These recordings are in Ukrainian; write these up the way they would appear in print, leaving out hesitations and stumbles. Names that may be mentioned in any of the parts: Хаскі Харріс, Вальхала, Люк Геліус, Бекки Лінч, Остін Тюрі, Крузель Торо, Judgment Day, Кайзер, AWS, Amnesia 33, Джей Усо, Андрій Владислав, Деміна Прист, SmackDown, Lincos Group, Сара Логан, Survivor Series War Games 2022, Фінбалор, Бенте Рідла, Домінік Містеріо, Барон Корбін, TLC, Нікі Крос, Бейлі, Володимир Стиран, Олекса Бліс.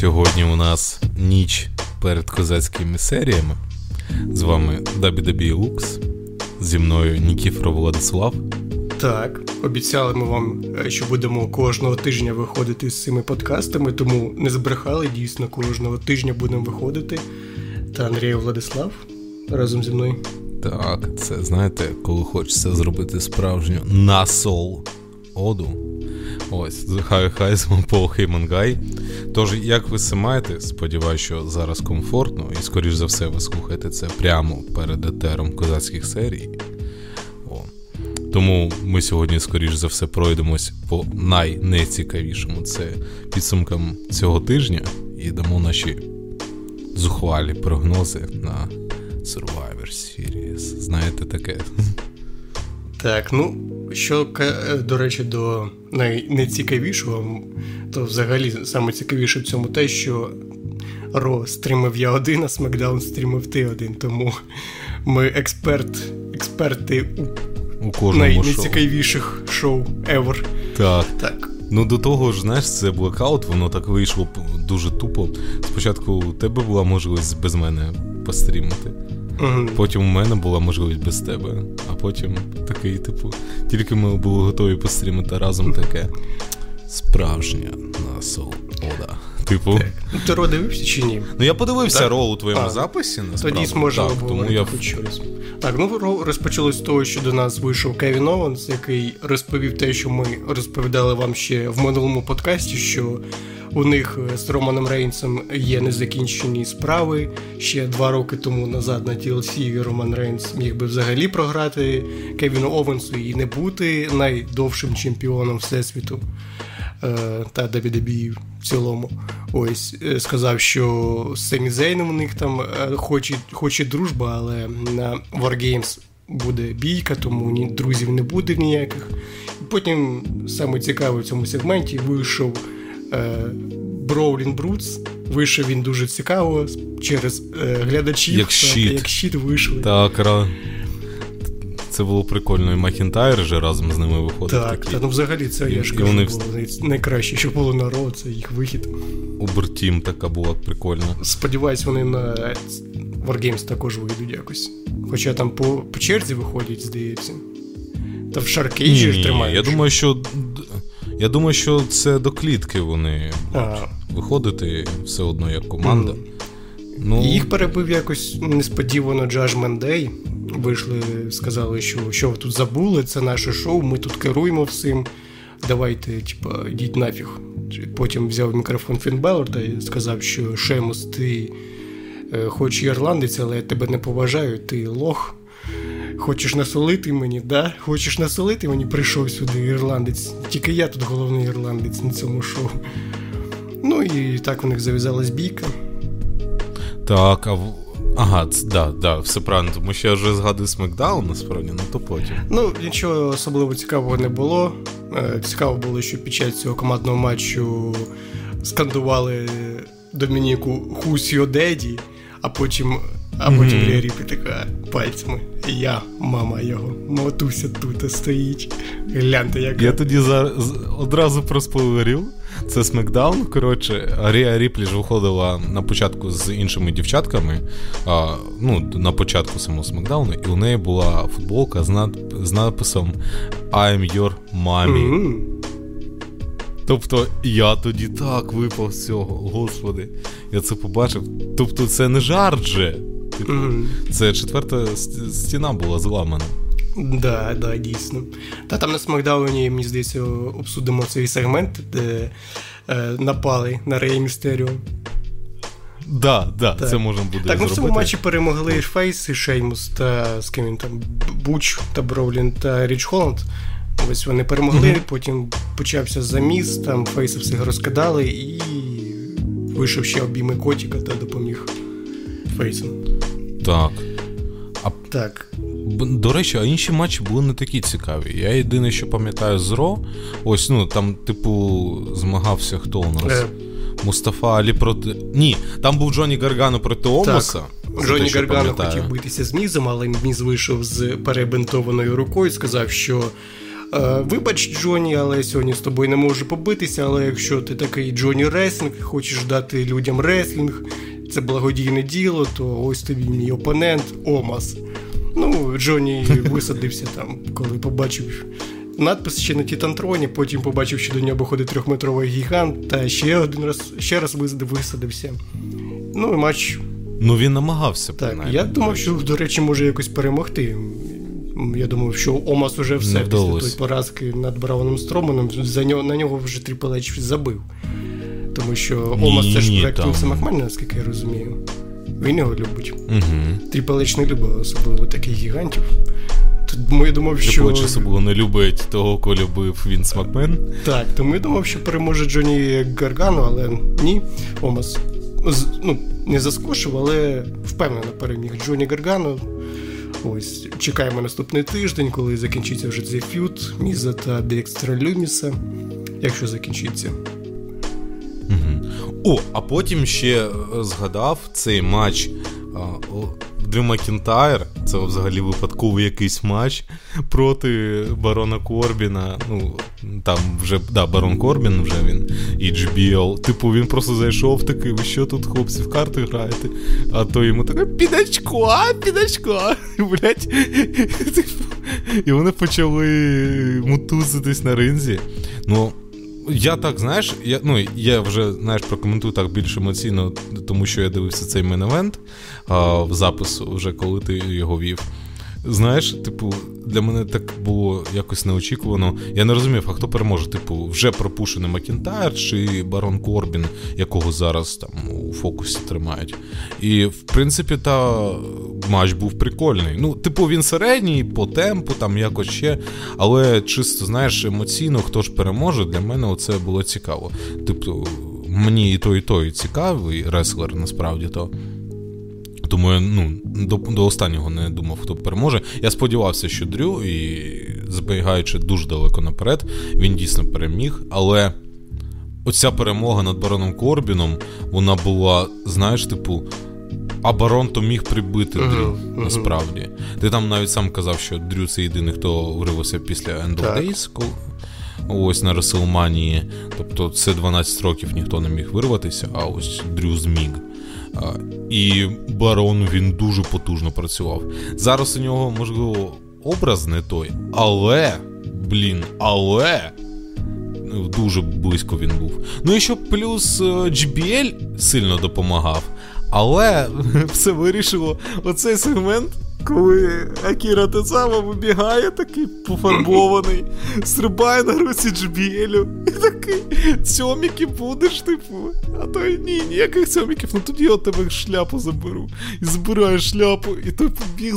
Сьогодні у нас ніч перед козацькими серіями. З вами ДжиБіЕл. Зі мною Нікіфор Владислав. Так, обіцяли ми вам, що будемо кожного тижня виходити з цими подкастами, тому не збрехали, дійсно, кожного тижня будемо виходити. Та Андрій Владислав разом зі мною. Так, це, знаєте, коли хочеться зробити справжню насолоду. Ось, хай-хай, з вами Пол Хеймангай. Тож, як ви це маєте, сподіваюсь, що зараз комфортно, і, скоріш за все, ви слухаєте це прямо перед етером козацьких серій. Тому ми сьогодні, скоріш за все, пройдемось по найнецікавішому. Це підсумкам цього тижня і дамо наші зухвалі прогнози на Survivor Series. Знаєте таке? Так, ну, що, до речі, до найнецікавішого, то взагалі найцікавіше в цьому те, що Ро стрімив я один, а SmackDown стрімив ти один. Тому ми експерти у кожному найцікавіших шоу ever. Так. Ну, до того ж, знаєш, це блекаут, воно так вийшло дуже тупо. Спочатку у тебе була можливість без мене пострімити. Mm-hmm. Потім у мене була можливість без тебе. А потім такий, типу, тільки ми були готові пострімити разом таке. Справжня насолода. Типу. Ти Ро дивився чи ні? Ну, я подивився Ро у твоєму записі, насправді. Тоді зможемо було почулись. Так, ну, Ро розпочалось з того, що до нас вийшов Кевін Оуенс, який розповів те, що ми розповідали вам ще в минулому подкасті, що у них з Романом Рейнсом є незакінчені справи. Ще 2 роки тому назад на TLC Роман Рейнс міг би взагалі програти Кевіну Оуенсу і не бути найдовшим чемпіоном Всесвіту та WWE в цілому. Ось, сказав, що з Семі Зейном у них там хоче дружба, але на Wargames буде бійка, тому друзів не буде ніяких. Потім, саме цікаве в цьому сегменті, вийшов Броулінг Брутс. Вийшов він дуже цікаво через глядачів. Як щит вийшли. Так, це було прикольно. І Макінтайр же разом з ними виходив. Так, ну взагалі це, я ж кажу, вони було найкраще, що було на Ро, це їх вихід. Убертім така була прикольна. Сподіваюсь, вони на Wargames також вийдуть якось. Хоча там по черзі виходять, здається. Та в Шаркейджі ж тримають. Я думаю, що це до клітки вони будуть виходити все одно як команда. Їх перебив якось несподівано Judgment Day. Вийшли, сказали, що ви тут забули, це наше шоу, ми тут керуємо всім, давайте, типа, йдіть нафіг. Потім взяв мікрофон Фін Беллер та сказав, що Шемус, ти хоч ірландець, але я тебе не поважаю, ти лох. Хочеш насолити мені, да? Хочеш насолити мені? Прийшов сюди ірландець. Тільки я тут головний ірландець на цьому шоу. Ну і так у них зав'язалась бійка. Так, все правильно, тому що я вже згадую SmackDown, насправді, то потім. Ну, нічого особливо цікавого не було. Цікаво було, що під час цього командного матчу скандували Домініку «Who's your daddy», а потім Ріа Ріплі така пальцями. Я, мама його, матуся тут стоїть. Гляньте, як... Я тоді одразу проспойлерів. Це SmackDown, коротше. Ріа Ріплі ж виходила на початку з іншими дівчатками. На початку самого SmackDown. І у неї була футболка з написом «I'm your mommy». Mm-hmm. Тобто, я тоді так випав з цього, господи. Я це побачив. Тобто, це не жарт же. Це 4-та стіна була зламана. Да, дійсно. Та там на Смакдауні, мені здається, обсудимо цей сегмент, де напали на Рей Містеріо. Да, це можна буде зробити. Так, в цьому матчі перемогли Фейс і Шеймус, та з ким він там, Буч, та Броулін, та Річ Холланд. Ось вони перемогли, потім почався заміс, там Фейси всіх розкидали, і вийшов ще обійми котика та допоміг Фейсам. Так. До речі, а інші матчі були не такі цікаві. Я єдине, що пам'ятаю з Ро, ось, там, типу, змагався хто у нас? Мустафа Алі проти... Ні, там був Джоні Гаргано проти Омаса. Джоні Гаргано хотів битися з Мізом, але Міз вийшов з перебинтованою рукою і сказав, що Вибач, Джоні, але я сьогодні з тобою не можу побитися, але якщо ти такий Джоні Реслінг, хочеш дати людям реслінг, це благодійне діло, то ось тобі мій опонент Омас. Ну, Джоні висадився там, коли побачив надпис ще на Тітантроні, потім побачив, що до нього виходить трьохметровий гігант, та ще один раз, висадився. Ну, і матч... Ну, він намагався, принаймні. Так, я думав, що, до речі, може якось перемогти. Я думав, що Омас уже все після тої поразки над Брауном Строманом, на нього вже Тріпл Ейч забив. Тому що Омас це ж проект Вінса Макмена, наскільки я розумію. Він його любить. Угу. Тріпл Ейч не любить особливо таких гігантів. Тому я думав, що... Тріпл Ейч особливо не любить того, кого любив Вінс Макмен. Так, тому я думав, що переможе Джоні Гаргано, але ні. Омас, ну, не заскочив, але впевнено переміг Джоні Гаргано. Ось, чекаємо наступний тиждень, коли закінчиться вже цей ф'ют Міза та Декстера Люміса, якщо закінчиться. Угу. О, а потім ще згадав цей матч Ді Макінтайр, це взагалі випадковий якийсь матч проти Барона Корбіна. Ну, там вже, да, Барон Корбін вже він, і ДжиБіЕл. Типу, він просто зайшов такий, ви що тут, хлопці, в карти граєте? А то йому таке, підачко! Блять. І вони почали мутузитись на ринзі. Ну, я так, знаєш, я вже, знаєш, прокоментую так більш емоційно, тому що я дивився цей мейн-евент в запису вже, коли ти його вів. Знаєш, типу, для мене так було якось неочікувано. Я не розумів, а хто переможе, типу, вже пропущений Макінтайр чи Барон Корбін, якого зараз там у фокусі тримають. І, в принципі, та матч був прикольний. Ну, типу, він середній, по темпу, там якось ще, але чисто, знаєш, емоційно, хто ж переможе, для мене оце було цікаво. Типу, мені і той цікавий реслер, насправді, то... Тому я, до останнього не думав, хто переможе. Я сподівався, що Дрю, і зберігаючи дуже далеко наперед, він дійсно переміг. Але оця перемога над Бароном Корбіном, вона була, знаєш, типу, а Барон то міг прибити Дрю, насправді. Ти там навіть сам казав, що Дрю це єдиний, хто вривався після End of Days, ось на Реслманії. Тобто це 12 років ніхто не міг вирватися, а ось Дрю зміг. І Барон, він дуже потужно працював. Зараз у нього, можливо, образ не той, але дуже близько він був. Ну і ще плюс JBL сильно допомагав, але все вирішило оцей сегмент, коли Акіра Тецава вибігає, такий пофарбований, стрибає на руці ДжиБіЕлю, і такий, цьоміки будеш, типу, а то й ні, ніяких цьоміків, ну тоді я тебе шляпу заберу. І збирає шляпу, і той побіг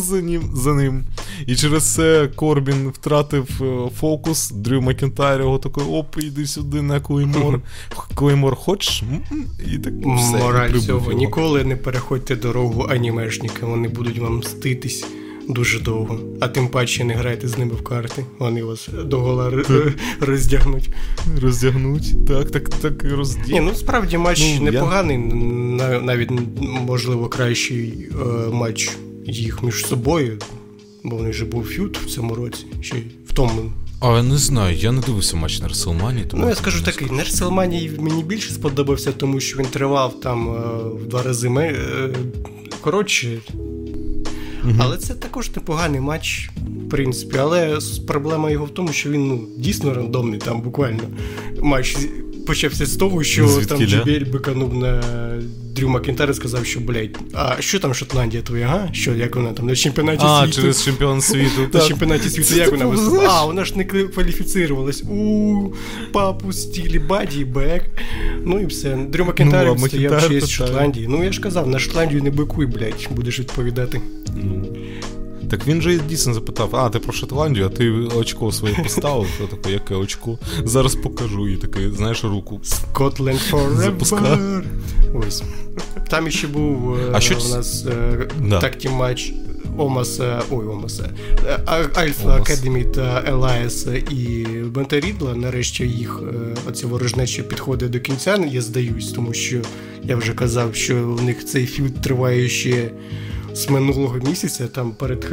за ним. І через це Корбін втратив фокус, Дрю Макінтайр його такий, оп, іди сюди на Клеймор. Клеймор хочеш? І так, все. Мораль цього, ніколи не переходьте дорогу анімешники, вони будуть вам мститись дуже довго, а тим паче не грайте з ними в карти, вони вас до гола роздягнуть. Так і роздягнуть. Ні, ну справді матч непоганий, навіть, можливо, кращий матч їх між собою, бо в них же був ф'ют в цьому році, ще в тому. А я не знаю, я не дивився матч на Реслманії. Ну, я скажу такий, на Реслманії мені більше сподобався, тому що він тривав там в два рази коротше. Mm-hmm. Але це також непоганий матч, в принципі, але проблема його в тому, що він, дійсно рандомний, там буквально матч почався з того, що там JBL биканув на Дрю Макінтайр і сказав, що, блядь, а що там Шотландія твоя, га? Що, як вона там на чемпіонаті світу? А, через чемпіон світу. На чемпіонаті світу, як вона виступала? А, вона ж не кваліфіцирувалась. Папу, стілі, баді, бек. Ну і все. Дрю Макінтайр стояв в честь Шотландії. Ну, я ж казав, на Шотландію не бикуй, блядь, будеш відповідати. Так він же дійсно запитав, ти про Шотландію, а ти очко своє поставив, що таке, яке очко? Зараз покажу, і таке, знаєш, руку. Scotland forever. Запускав. Ось. Там іще був у нас тактім матч Омаса, Alpha Academy та Елайаса і Бенте Рідла. Нарешті їх оця ворожнеча підходить до кінця, я здаюсь, тому що я вже казав, що в них цей ф'ют триває ще з минулого місяця, там перед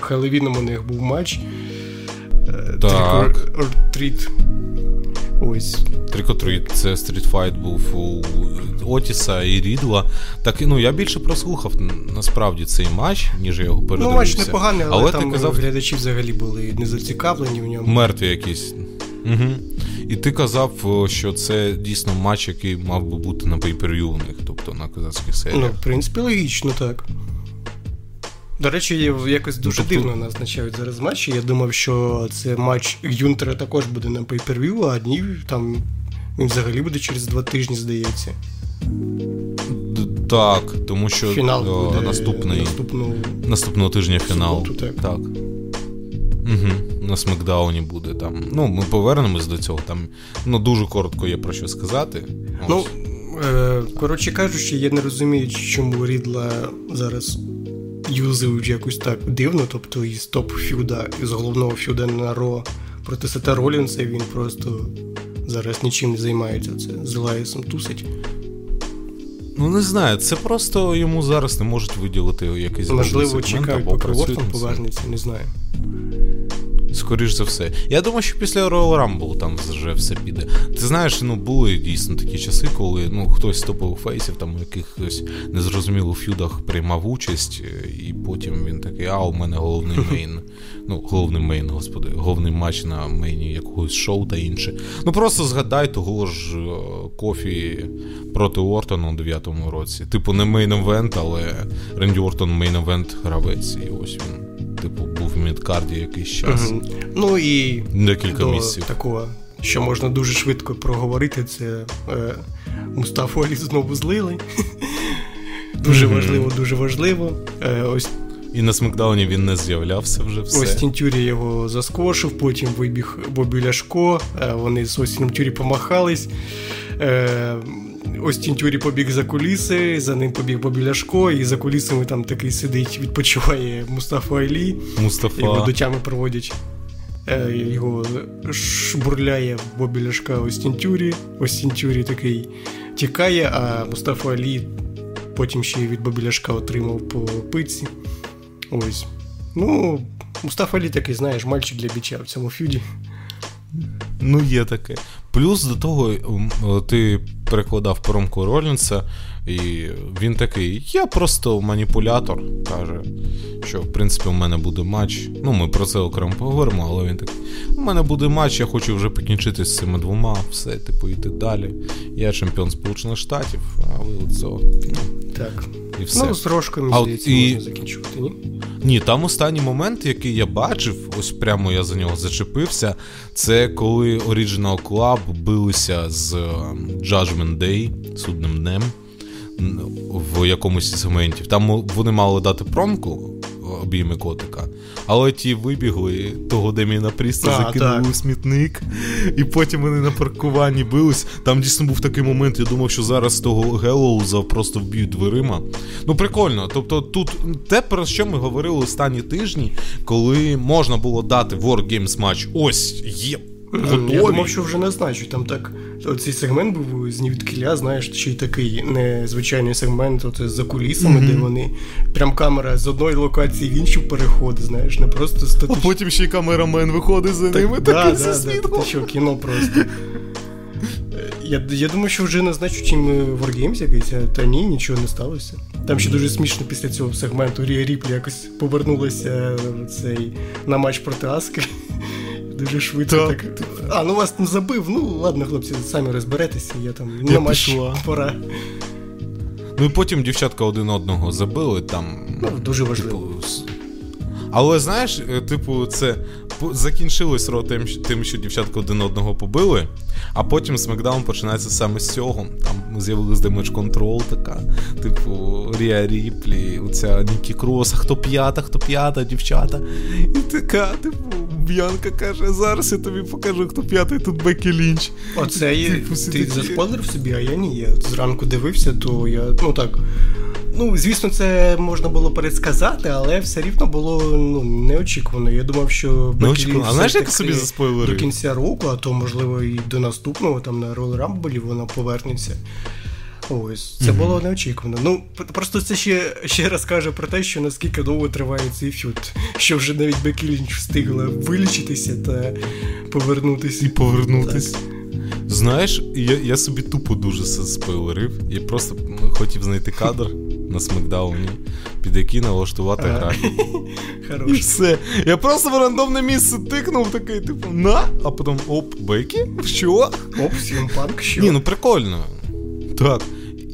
Хеллоуіном у них був матч Трікотріт. Ось. Трікотріт. Це стрітфайт був у Отіса і Рідла. Так, ну, я більше прослухав, насправді, цей матч, ніж я його передивився. Ну, матч непоганий, але там казав, глядачі взагалі були не зацікавлені в ньому. Мертві якісь. Угу. І ти казав, що це дійсно матч, який мав би бути на pay-per-view у них, тобто на козацьких серіях. Ну, в принципі, логічно, так. До речі, якось дуже дивно назначають зараз матчі. Я думав, що це матч Гюнтера також буде на pay-per-view, а одні там він взагалі буде через 2 тижні, здається. Так, тому що фінал буде наступного тижня фінал. Суботу, так. Угу. На Смакдауні буде там. Ну, ми повернемось до цього. Там, ну, дуже коротко є про що сказати. Ось. Ну, коротше кажучи, я не розумію, чому Рідла зараз юзають якось так дивно, тобто із топ-фюда, із головного фюда на Ро проти Сета Ролінса, він просто зараз нічим не займається, це з Елайсом тусить. Ну, не знаю, це просто йому зараз не можуть виділити якийсь... Можливо, чекають, поки Ортон повернеться, не знаю. Скоріш за все. Я думаю, що після Royal Rumble там вже все піде. Ти знаєш, ну, були дійсно такі часи, коли, ну, хтось з топових фейсів там у якихось незрозумілих ф'юдах приймав участь, і потім він такий, у мене головний мейн. Ну, головний матч на мейні якогось шоу та інше. Ну, просто згадай того ж Кофі проти Ортона у 2009 році. Типу, не мейн-евент, але Ренді Ортон мейн-евент гравець, і ось він. Типу, був в мідкарді якийсь час. Ну і декілька місяців. Такого, що можна дуже швидко проговорити, це Мустафу Алі знову злили. Дуже важливо, дуже важливо. Ось. І на Смакдауні він не з'являвся вже все. Остін Тюрі його заскошив, потім вибіг Бобі Ляшко, вони з Остіном Тюрі помахались. Остін Тюрі побіг за куліси, за ним побіг Бобі Ляшко, і за кулісами там такий сидить, відпочиває Мустафа Алі. Його дотями проводять. Його шбурляє Бобі Ляшка Остін Тюрі. Остін Тюрі такий тікає, а Мустафа Алі потім ще від Бобі Ляшка отримав по пиці. Ось. Ну, Мустафа Алі такий, знаєш, мальчик для біча в цьому фюді. Ну, є таке. Плюс до того, ти перекладав поромку Ролінса, і він такий, я просто маніпулятор, каже, що, в принципі, у мене буде матч. Ну, ми про це окремо поговоримо, але він такий, у мене буде матч, я хочу вже покінчити з цими двома, все, типу, йти далі. Я чемпіон Сполучених Штатів, а ви от цього. Так. І все. Ну, з рожками, здається, можна закінчувати, ні? Ні, там останній момент, який я бачив, ось прямо я за нього зачепився, це коли Original Club билися з Judgment Day, судним днем, в якомусь із сегментів. Там вони мали дати промку обійми котика, але ті вибігли, того Деміна Пріста закинули у смітник, і потім вони на паркуванні бились. Там дійсно був такий момент, я думав, що зараз того Геллоуза просто вб'ють дверима. Ну, прикольно. Тобто тут те, про що ми говорили останні тижні, коли можна було дати War Games матч, ось, є. Готові. Я думав, що вже не значу. Там так, оцей сегмент був з нівідкіля, знаєш, ще й такий незвичайний сегмент от, за кулісами, де вони прям камера з одної локації в іншу переходить, знаєш, не просто статично. А потім ще й камерамен виходить за ними, такий зі світлом. Так, що, кіно просто. Я думаю, що вже назначу, чим Wargames якийсь, та ні, нічого не сталося. Там ще дуже смішно після цього сегменту Ріа Ріплі якось повернулася на матч проти Аски. Дуже швидко так. Ну вас там забив, ну ладно, хлопці, самі розберетеся, я там на матч пора. Ну і потім дівчатка один одного забили, там... Ну, дуже важливо. Типу, але знаєш, типу, це закінчилось Ро тим, що дівчатка один одного побили, а потім Смакдаун починається саме з цього. Там з'явилась Damage Control така, типу, Ріа Ріплі, оця Нікі Кросс, хто п'ята, дівчата. І така, типу, Б'янка каже, зараз я тобі покажу, хто п'ятий, тут Беккі Лінч. Оце є, ти заспойлерив собі, а я ні, я зранку дивився, то я, ну так, ну, звісно, це можна було передсказати, але все рівно було, ну, неочікувано. Я думав, що Беккі Лінч до кінця року, а то, можливо, і до наступного, там, на Royal Rumble вона повернеться. Ось, це було неочікувано. Ну, просто це ще раз каже про те, що наскільки довго триває цей фьюд, що вже навіть Беккі Лінч встигла вилічитися та повернутися. І повернутися. Знаєш, я собі тупо дуже спойлерив. Я просто хотів знайти кадр на смакдауні, під який налаштувати графік. І все. Я просто в рандомне місце тикнув, такий, типу, на, а потім оп, Бекі, що? Оп, Сімпанк, що? Ні, ну прикольно. Так,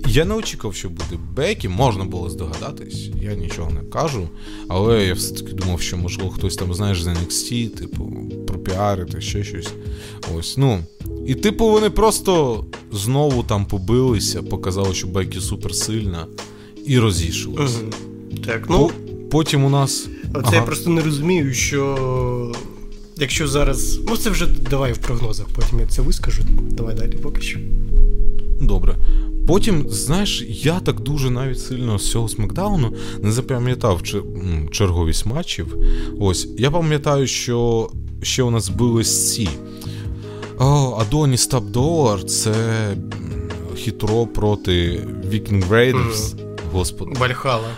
я не очікував, що буде Бекі, можна було здогадатись, я нічого не кажу, але я все-таки думав, що, можливо, хтось там, знаєш, з NXT, типу, пропіарити, ще щось, ось, ну, і, типу, вони просто знову там побилися, показали, що Бекі суперсильна, і розійшлися. Так, ну, потім у нас... Оце я просто не розумію, що... Якщо зараз... Ну, це вже давай в прогнозах, потім я це вискажу, давай далі поки що. Добре. Потім, знаєш, я так дуже навіть сильно з цього смакдауну не запам'ятав черговість матчів. Ось, я пам'ятаю, що ще у нас бились ці. Адоніс Тап Долар, це хітро проти Viking Raiders. Господи. Вальхала.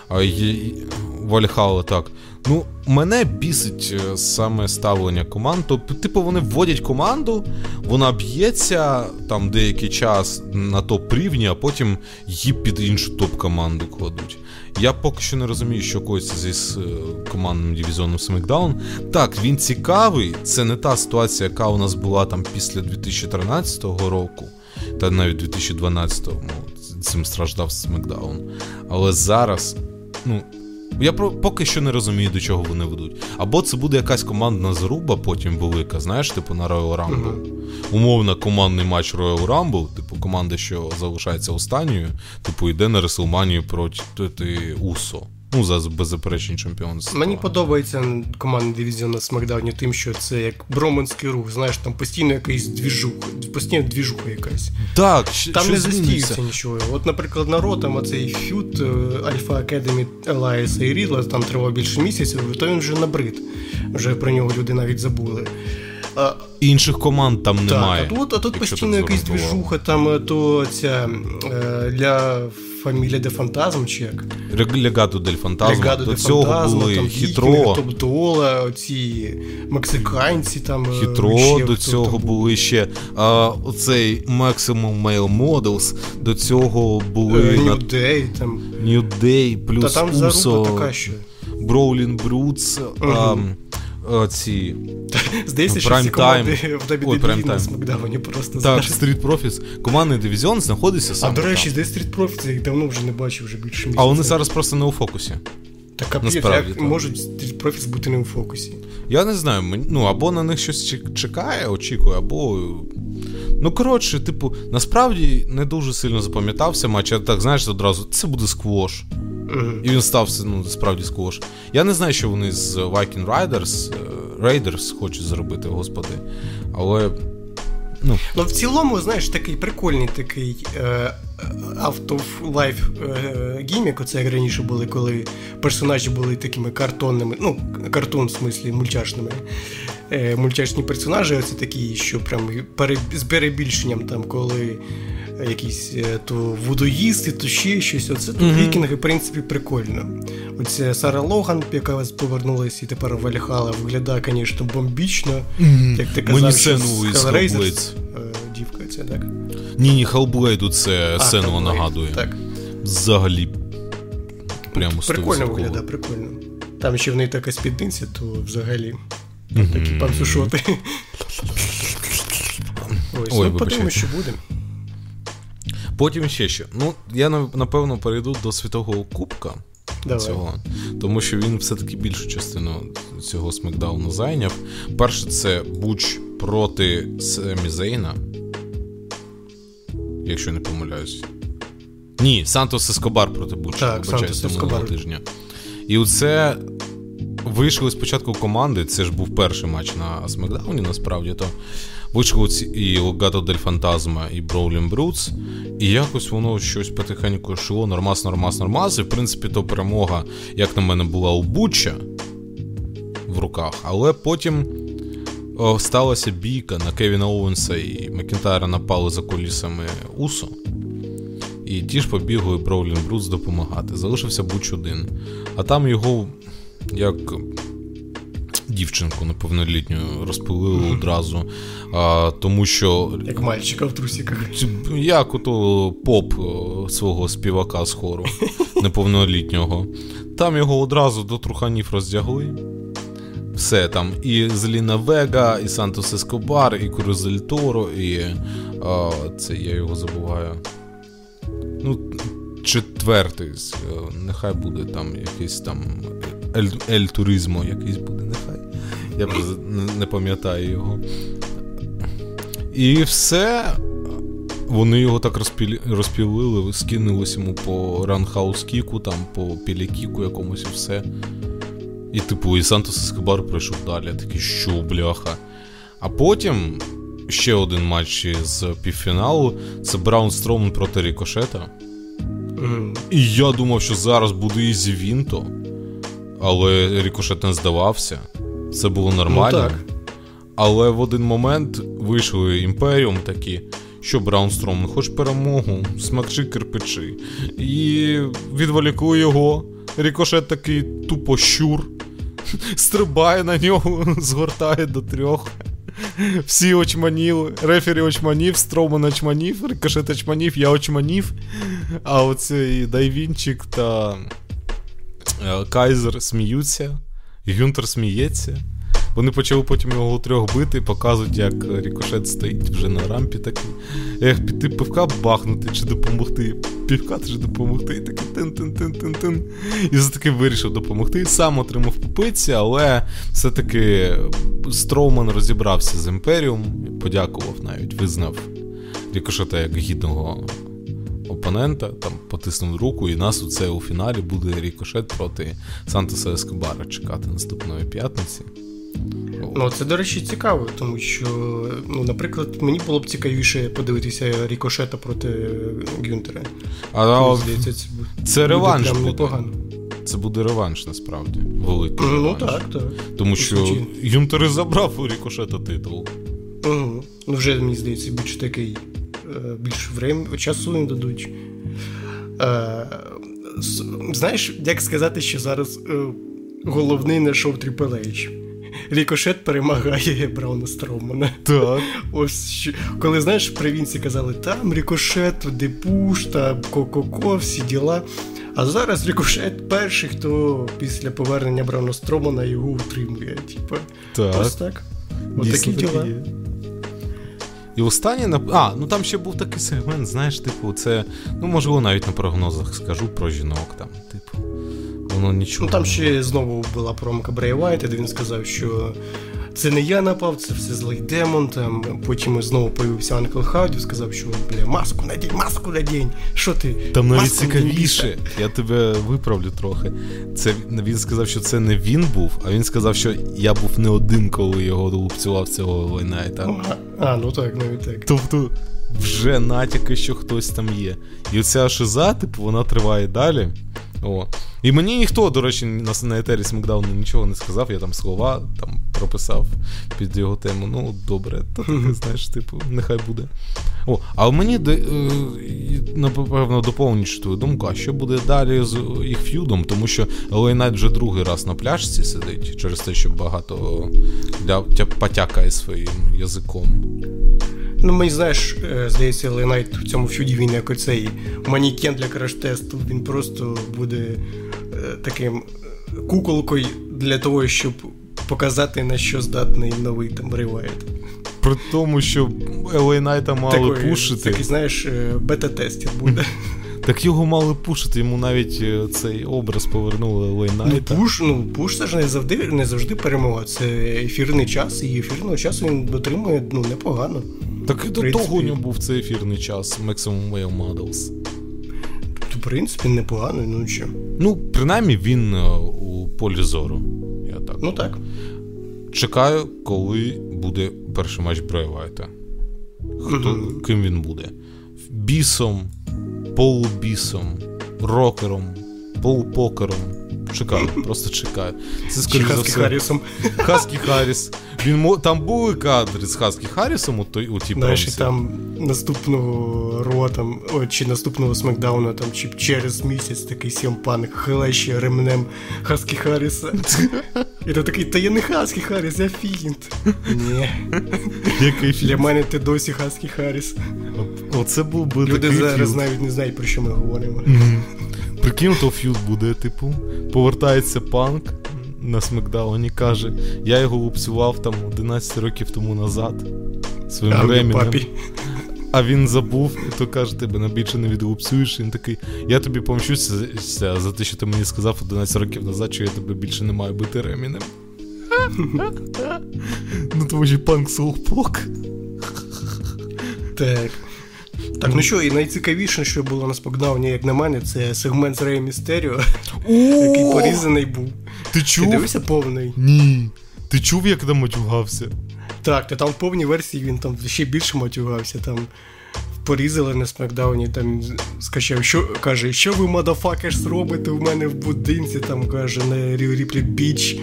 Вальхала, так. Ну, мене бісить саме ставлення команд. Тобто, типу, вони вводять команду, вона б'ється там деякий час на топ-рівні, а потім її під іншу топ-команду кладуть. Я поки що не розумію, що коїться зі командним дивізіоном SmackDown. Так, він цікавий, це не та ситуація, яка у нас була там після 2013 року, та навіть 2012, цим страждав SmackDown. Але зараз, ну... Я поки що не розумію, до чого вони ведуть. Або це буде якась командна заруба потім велика, знаєш, типу на Royal Rumble. Умовно, командний матч Royal Rumble, типу команда, що залишається останньою, типу йде на WrestleMania проти Усо. Ну, за беззаперечні чемпіонства. Мені подобається командний дивізіон на Смакдауні тим, що це як броманський рух, знаєш, там постійно якийсь двіжуха якась. Так, там не застіюється нічого. От, наприклад, на Ро, там оцей фьюд Alpha Academy Елайса і Рідла, там тривав більше місяця, то він вже набрид. Вже про нього люди навіть забули. Інших команд там немає. Так, а тут постійно якийсь двіжуха, там то ця для... Фамілія де Фантазм, чи як? Логато Дель Фантазма. До цього були Хітро. Топ-Дола, оці мексиканці там. Хітро, до цього були ще оцей Maximum Male Models, до цього були... New Day там. New Day плюс Усо. Та там заруба така ще. Броулінг Брутс, ці... Здається, що всі команди в WWE на Смакдауні просто зараз. Так, Street Profits. Командний дивізіон знаходиться саме там. А, до речі, де Street Profits, я їх давно вже не бачив, вже більше місяця. А вони зараз просто не у фокусі. Так, як можуть Street Profits бути не у фокусі? Я не знаю, ну, або на них щось чекає, очікує, або... Ну, коротше, типу, насправді не дуже сильно запам'ятався матч, а так, знаєш, одразу, це буде сквош. І він стався, ну, справді сквош. Я не знаю, що вони з Viking Raiders хочуть зробити, господи. Але, ну... Ну, в цілому, знаєш, такий прикольний такий out-of-life гімік, оце як раніше були, коли персонажі були такими картонними, ну, картон, в смислі, мультяшними. Мультяшні персонажі, оце такі, що прям з перебільшенням, там, коли... якісь то водоїсти, то ще щось. Оце тут вікінги, в принципі, прикольно. Оце Сара Логан, яка повернулася і тепер Вальхала, виглядає, звісно, бомбічно. Як ти казав, що з Hellraiser дівка ця, так? Ні, Hellblade це сцену вона нагадує. Так. Взагалі, прямо 100%. Прикольно виглядає, прикольно. Там ще в неї така спідниця, то взагалі такі пансушоти. Ось, ну подумаємо, що буде. Потім ще що. Ну, я, напевно, перейду до Світового Кубка. Давай. Цього, тому що він все-таки більшу частину цього смакдауну зайняв. Перше, це Буч проти Семі Зейна. Якщо не помиляюсь. Ні, Сантос Ескобар проти Буча. Так, Сантос Ескобар. І оце... Вийшли спочатку команди, це ж був перший матч на Смакдауні, насправді, то вийшли і Логато Дель Фантазма, і Броулін Брутс, і якось воно щось потихеньку йшло, нормас, і в принципі то перемога, як на мене, була у Буча в руках, але потім сталася бійка на Кевіна Оуенса і Макінтайра напали за кулісами Усо. І ті ж побігли Броулінг Брутс допомагати. Залишився Буч один. А там його, як дівчинку неповнолітню, розпилили одразу. Тому що... Як мальчика в трусиках. Як ото поп свого співака з хору неповнолітнього. Там його одразу до труханів роздягли. Все там. І Зеліна Вега, і Сантос Ескобар, і Крузель Торо, і... це я його забуваю. Ну, четвертий. Нехай буде там якийсь там... Ель Туризмо якийсь буде, нехай. Я не пам'ятаю його. І все. Вони його так розпілили, скинулись йому по ранхаус-кіку, там, по пілі-кіку якомусь і все. І типу, і Сантос Ескобар пройшов далі. Я такий, що, бляха. А потім ще один матч з півфіналу. Це Браун Строуман проти Рікошета. І я думав, що зараз буде ізі вінто. Але Рікошет не здавався. Це було нормально. Ну, але в один момент вийшли Імперіум такі, що Браун Строуман, хоч перемогу, смакчи кирпичі. І відволікли його. Рікошет такий тупо щур. Стрибає на нього, згортає до трьох. Всі очманіли. Рефері очманів, Строуман очманів, Рікошет очманів, я очманів. А оцей Дайвінчик та... Кайзер сміються, Гюнтер сміється. Вони почали потім його трьох бити, показують, як Рікошет стоїть вже на рампі такий. Як піти пивка бахнути, чи допомогти. Півка, чи допомогти. І такий тин-тин-тин-тин-тин. І все-таки вирішив допомогти. Сам отримав попиці, але все-таки Строуман розібрався з Імперіум. Подякував навіть, визнав Рікошета як гідного опонента, там потиснув руку, і нас у це у фіналі буде Рікошет проти Сантоса Ескобара чекати наступної п'ятниці. Ну, це, до речі, цікаво, тому що, ну, наприклад, мені було б цікавіше подивитися Рікошета проти Гюнтера. А здається, це реванш буде. Непогано. Це буде реванш, насправді. Великий реванш. Ну, так, так. Тому що Гюнтер забрав у Рікошета титул. Угу. Ну, вже, мені здається, більш такий більше часу їм дадуть. Знаєш, як сказати, що зараз головний на шоу Тріпл Ейч. Рікошет перемагає Брауна Строумана. Так. Ось, коли, знаєш, при Вінсі казали, там Рікошет, Депуш, там Ко-Ко-Ко, всі діла. А зараз Рікошет перший, хто після повернення Брауна Строумана його утримує. Типа, так. Ось так. Ось такі діла. Є. І останнє... А, ну там ще був такий сегмент, знаєш, типу, це... Ну, можливо, навіть на прогнозах скажу про жінок, там, типу, воно нічого... Ну, там ще знову була промка Брей Вайта, де він сказав, що це не я напав, це все злий демон, там, потім знову появився Анкл Хауді, сказав, що, бля, маску надінь, що ти? Там навіть цікавіше, я тебе виправлю трохи. Це, він сказав, що це не він був, а він сказав, що я був не один, коли його долупцював цього Лайнайта. Ну так, навіть так. Тобто, вже натяки, що хтось там є. І оця шиза, типу, вона триває далі. О. І мені ніхто, до речі, на етері Смакдауну нічого не сказав, я там слова там прописав під його тему. Ну, добре, та ти знаєш, типу, нехай буде. О, а мені, напевно, доповнюючи твою думку, а що буде далі з їх ф'юдом, тому що Лей Найт вже другий раз на пляшці сидить, через те, що багато потякає своїм язиком. Ну, мені, знаєш, здається, Лей Найт в цьому ф'юді, він як оцей манікен для краш-тесту, він просто буде таким куколкою для того, щоб показати, на що здатний новий там ревайт. При тому, що Лей Найта мали такої, пушити. Такий, знаєш, бета-тестер буде. Так його мали пушити, йому навіть цей образ повернули Лей Найта. Пуш це ж не завжди перемога. Це ефірний час, і ефірного часу він дотримує, ну, непогано. Так і до того у нього був цей ефірний час Maximum Male Models. В принципі, непогано, ну що. Ну, принаймні, він у полі зору. Я так. Ну так. Чекаю, коли буде перший матч Брей Вайта. Ким він буде? Бісом, полубісом, рокером, полупокером, чекаю, просто чекаю. Це скоріше за все. Харрісом. Хаскі Харріс. Там були кадри з Хаскі Харрісом у тій промсі. Там наступного Ро, там, чи наступного Смакдауна, там, чи через місяць такий Сімпанк хилеще ремнем Хаскі Харріса. І ти такий, та я не Хаскі Харріс, я фінт. Ні. Який фінт? Для мене ти досі Хаскі Харріс. Оце був би люди зараз філд. Навіть не знають, про що ми говоримо. Прикинь, то ф'юд буде, типу, повертається Панк на Смакдауні, каже, я його лупцював там 11 років тому назад, своїм временем. А він забув, і то каже, ти мене більше не відлупцюєш, і він такий, я тобі помщуся за те, що ти мені сказав 11 років назад, що я тебе більше не маю бити ремінем. Ну тому що Панк солпок. Так. Так, ну що, і найцікавіше, що було на Смакдауні, як на мене, це сегмент з Рей Містеріо, який порізаний був. Ти чув? Ти дивишся повний? Ні. Ти чув, як там матюгався? Так, та там в повній версії він там ще більше матюгався, там порізали на Смакдауні, там скачав, каже, що ви, мадафакерс, робите в мене в будинці, там, каже, на Ріа Ріплі біч.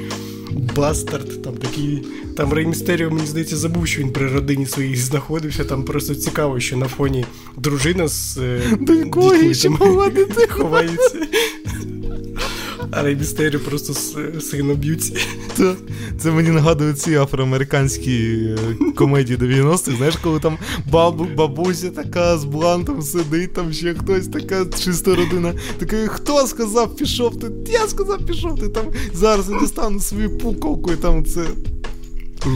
Бастард, там такий. Там Рей Містеріо, мені здається, забув, що він при родині своїй знаходився. Там просто цікаво, що на фоні дружина з донькою ховається. А Рей Містеріо просто з сином б'ються. Це мені нагадує ці афроамериканські комедії 90-х, знаєш, коли там бабуся така з блантом сидить, там ще хтось така, чиста родина, така, хто сказав, пішов ти? Я сказав, пішов ти, там зараз я достану свою пуколку і там це...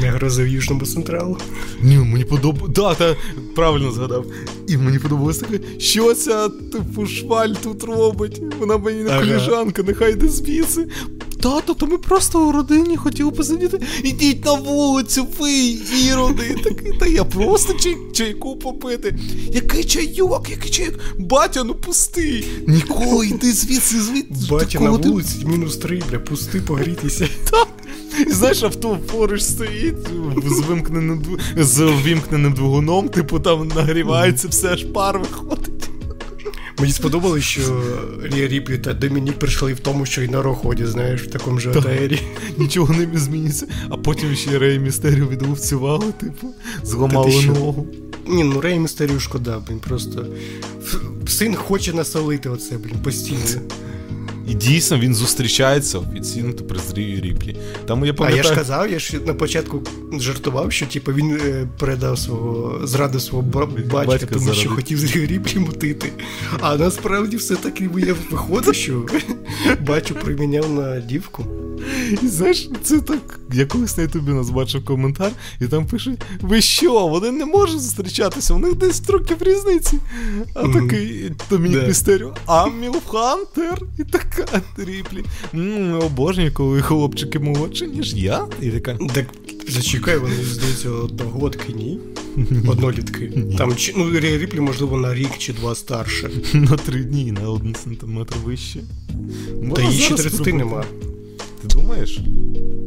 Не грози в Южному Централу. Ні, мені подобалося... Да, та правильно згадав. І мені подобалося таке, що ця, типу, шваль тут робить? Вона мені не коліжанка, нехай йде звідси. Тато, то ми просто у родині хотіли посидіти. Ідіть на вулицю, ви, іроди. Та я просто чайку попити. Який чайок, який чайок? Батя, ну пусти. Ніколи, йди звідси. Батя, на вулиці -3, бля, пусти, погрітися. Так. І знаєш, авто поруч стоїть з вимкненим двигуном, типу там нагрівається, все аж пар виходить. Мені сподобалось, що Ріа Ріплі та Домінік прийшли в тому, що й на Роході, знаєш, в такому же атаєрі. Нічого не зміниться, а потім ще Рей Містеріо відлупцювали, типу, зламали ногу. Ні, ну Рей Містеріо шкода, блін, просто син хоче насолити оце, блін, постійно. І дійсно він зустрічається офіційно при Ріа Ріплі. Там, я пам'ятаю... А я ж казав, я ж на початку жартував, що типу, він передав зрадив свого батька, тому заради. Що хотів з Ріа Ріплі мутити. А насправді все так і виходить, що батю приміняв на дівку. І знаєш, це так, я колись на Ютубі нас бачив коментар, і там пишуть, ви що, вони не можуть зустрічатися, у них 10 років різниці. А такий Домінік Містеріо, а Мілхантер, і така Ріплі. Обожнюю, коли хлопчики молодші, ніж я. І така... Так, зачекай, вони, здається, одногодки, ні? Однолітки. Там, ну, Ріплі, можливо, на рік чи два старше. На 3 дні, на 1 сантиметр вище. Та її ще 30 нема. Ти думаєш?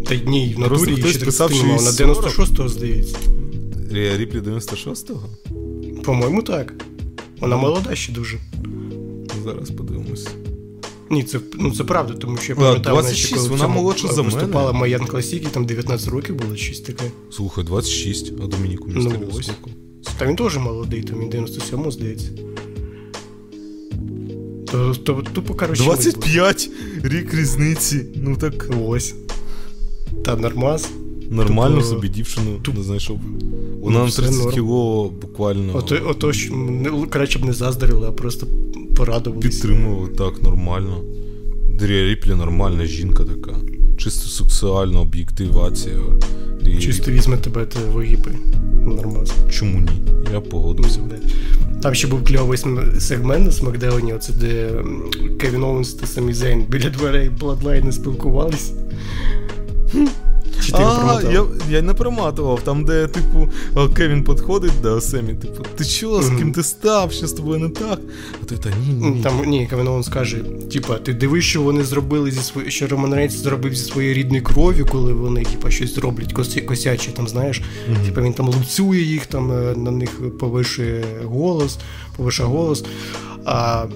Та ні, в натурі її ще 30 мав, на 96-го, здається. Ріа Ріплі 96-го? По-моєму, так. Вона молода ще дуже. Зараз подивимось. Ні, це правда, тому що я пам'ятаю, 26, вона ще коли молодша за мене. Виступала Майян Класіки, там 19 років було, щось таке. Слухай, 26, а Домініку Містеріо скільки? Та він теж молодий, там він 97-го, здається. Тупо, коротше, 25 рік різниці, ну так ось. Та нормас. Нормально тупо... собі дівчину не знайшов. Вона на 30 кіло буквально. Ото ж, краще б не заздрили, а просто порадувалися. Підтримували, так, нормально. Ріа Ріплі нормальна жінка така. Чисто сексуальна об'єктивація. Чисто візьме тебе в огіпи. Нормас. Чому ні? Я погодився. Там ще був кльовий сегмент на Смакдауні, оце де Кевін Оуенс та Семі Зейн біля дверей Bloodline спілкувались. Я не проматував, там де, типу, Кевін підходить до Семі, типу, ти що, з ким ти став, що з тобою не так? А той, та ні. Там, ні, Кевін Оуенс каже, типу, ти дивись, що вони зробили що Роман Рейнс зробив зі своєю рідною кров'ю, коли вони, типу, щось роблять косяче, там, знаєш, типу, він там лупцює їх, там, на них повишує голос, а...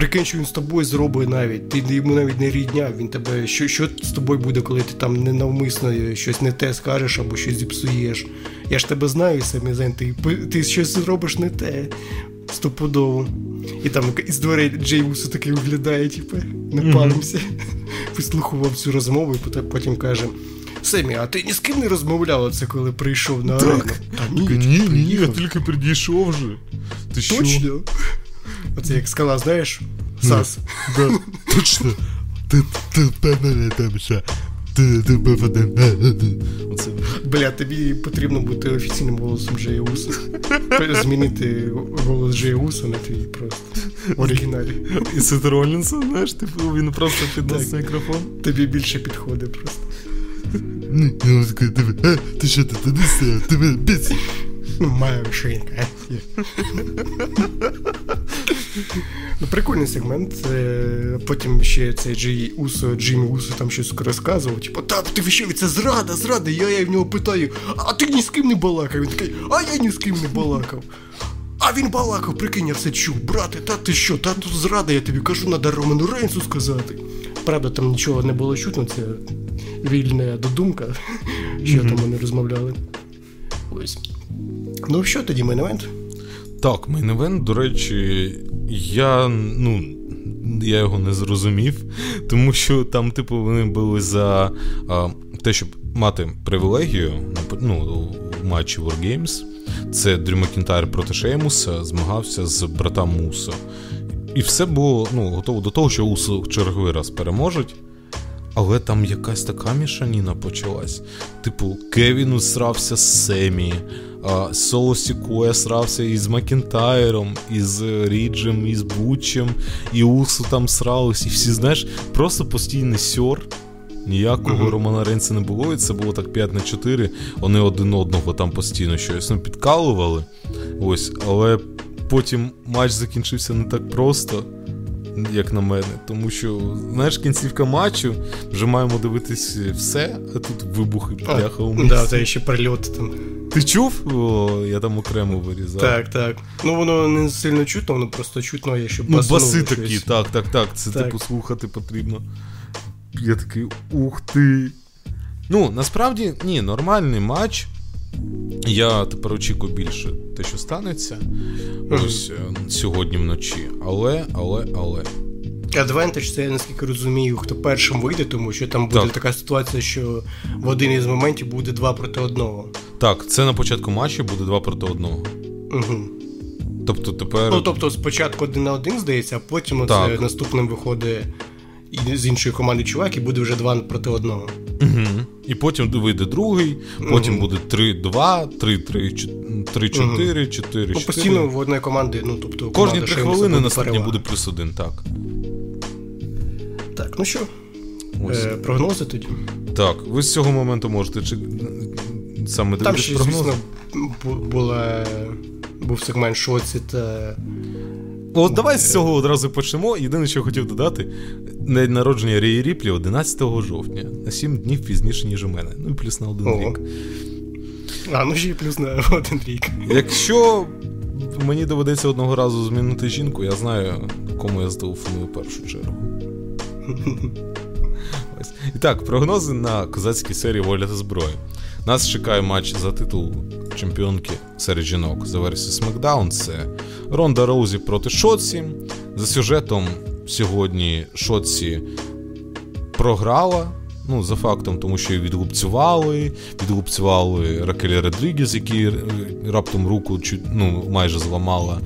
Прикинь, що він з тобою зробить навіть. Ти йому навіть не рідня, він тебе... Що з тобою буде, коли ти там ненавмисно щось не те скажеш або щось зіпсуєш? Я ж тебе знаю, Семі Зейн, ти щось зробиш не те. Стопудово. І там із дверей Джей Усо такий виглядає, типу, не палимося. Mm-hmm. Вислухував цю розмову і потім каже... Семі, а ти ні з ким не розмовляла це, коли прийшов на арену? Ні, я тільки прийшов вже. Ти що? Точно? Оце як скала, знаєш? Сас. Точно. Бля, тобі потрібно бути офіційним голосом Джея Усо. Змінити голос Джея Усо на твій просто оригіналі. І Сета Ролінса, знаєш, він просто підносить мікрофон. Тобі більше підходить просто. Ти що, ти не сяв, ти мене біць. Моя вишенька. Прикольний сегмент. Потім ще цей Джиммі Усо там щось розказував. Типу, так, ти вищеві, це зрада. Я в нього питаю, а ти ні з ким не балакав? Він такий, а я ні з ким не балакав. А він балакав, прикинь, я все чув. Брате, та ти що, та тут зрада, я тобі кажу, надо Роману Рейнсу сказати. Правда, там нічого не було чутно, це вільна додумка, що там вони розмовляли. Ось. Ну що тоді, мейн-евент? Так, мейн-евент, до речі, я його не зрозумів, тому що там, типу, вони були за те, щоб мати привілегію, у матчі War Games. Це Дрю Макінтайр проти Шемуса змагався з братами Усо. І все було готово до того, що Усо в черговий раз переможуть. Але там якась така мішаніна почалась. Типу, Кевін усрався з Семі, Соло Сікоя срався із Макінтайром, із Ріджем, із Бучем, і Усо там срались, і всі, знаєш, просто постійний сьор. Ніякого Романа Рейнса не було, і це було так 5-4. Вони один одного там постійно щось підкалували. Ось, але потім матч закінчився не так просто, як на мене. Тому що, знаєш, кінцівка матчу, вже маємо дивитись все, а тут вибухи, пляха у місці. Да, це ще прильоти там. Ти чув? Я там окремо вирізав. Так. Ну воно не сильно чутно, воно просто чутно, я ще баснуло. Ну баси такі, щось. Так. Це так. Типу слухати потрібно. Я такий, ух ти. Насправді, нормальний матч. Я тепер очікую більше те, що станеться. Ось сьогодні вночі. Але. Адвентаж, це я наскільки розумію, хто першим вийде, тому що там буде така ситуація, що в один із моментів буде 2 проти 1. Так, це на початку матчу буде 2 проти 1. Угу. Тобто тепер... Тобто спочатку 1-1, здається, а потім оце наступним виходить... І з іншої команди чувак, і буде вже 2 проти 1. Угу. І потім вийде другий, потім буде 3-2, 3-3, 3-4, 4-4. Постійно в одної команди, кожні 3 хвилини наступні буде плюс 1, так. Так, прогнози тоді? Так, ви з цього моменту можете саме дивитися прогнози. Там ще, звісно, був сегмент шоці та... От давай з цього одразу почнемо. Єдине, що я хотів додати, день народження Рії Ріплі 11 жовтня, на 7 днів пізніше, ніж у мене. Ну і плюс на 1 рік. Ще й плюс на 1 рік. Якщо мені доведеться одного разу змінити жінку, я знаю, кому я зателефоную в першу чергу. Ось. І так, прогнози на козацькій серії «Воля та зброя». Нас чекає матч за титул чемпіонки серед жінок за версією «Смакдаун». Це Ронда Роузі проти Шотсі. За сюжетом сьогодні Шотсі програла, за фактом, тому що її відгубцювали Ракелі Родрігес, який раптом руку майже зламала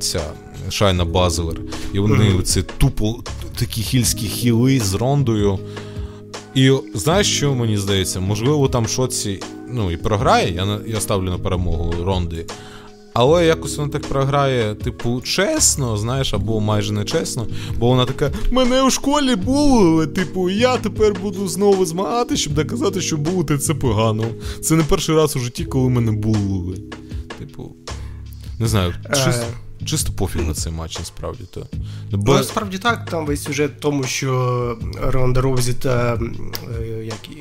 ця Шайна Базлер. І вони це тупо такі хільські хіли з Рондою. І знаєш, що мені здається? Можливо, там Шотсі і програє, я ставлю на перемогу Ронди, але якось вона так програє, типу, чесно, знаєш, або майже нечесно, бо вона така, мене у школі булили, типу, я тепер буду знову змагати, щоб доказати, що булити це погано. Це не перший раз у житті, коли мене булили. Типу, не знаю, чисто пофіг на цей матч, насправді. Насправді так, там весь сюжет в тому, що Ронда Роузі та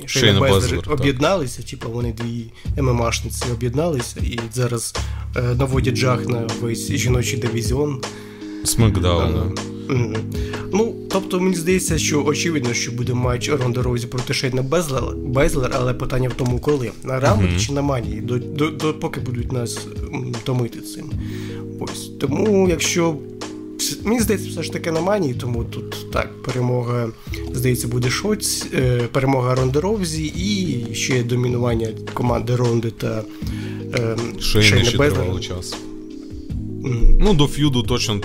Шейна Базлер об'єдналися, типу вони дві ММАшниці об'єдналися і зараз наводять жах на весь жіночий дивізіон. Смакдауна. Угу. Ну, тобто, мені здається, що очевидно, що буде матч Ронда Роузі проти Шейна Безлер, але питання в тому, коли. На Рамблі чи на Манії, допоки будуть нас томити цим. Ось. Тому, якщо... Мені здається, все ж таки на Манії, тому тут, так, перемога, здається, буде Шоць, перемога Ронди Роузі і ще домінування команди Ронди та Шейна Безлера. Ну, до ф'юду точно,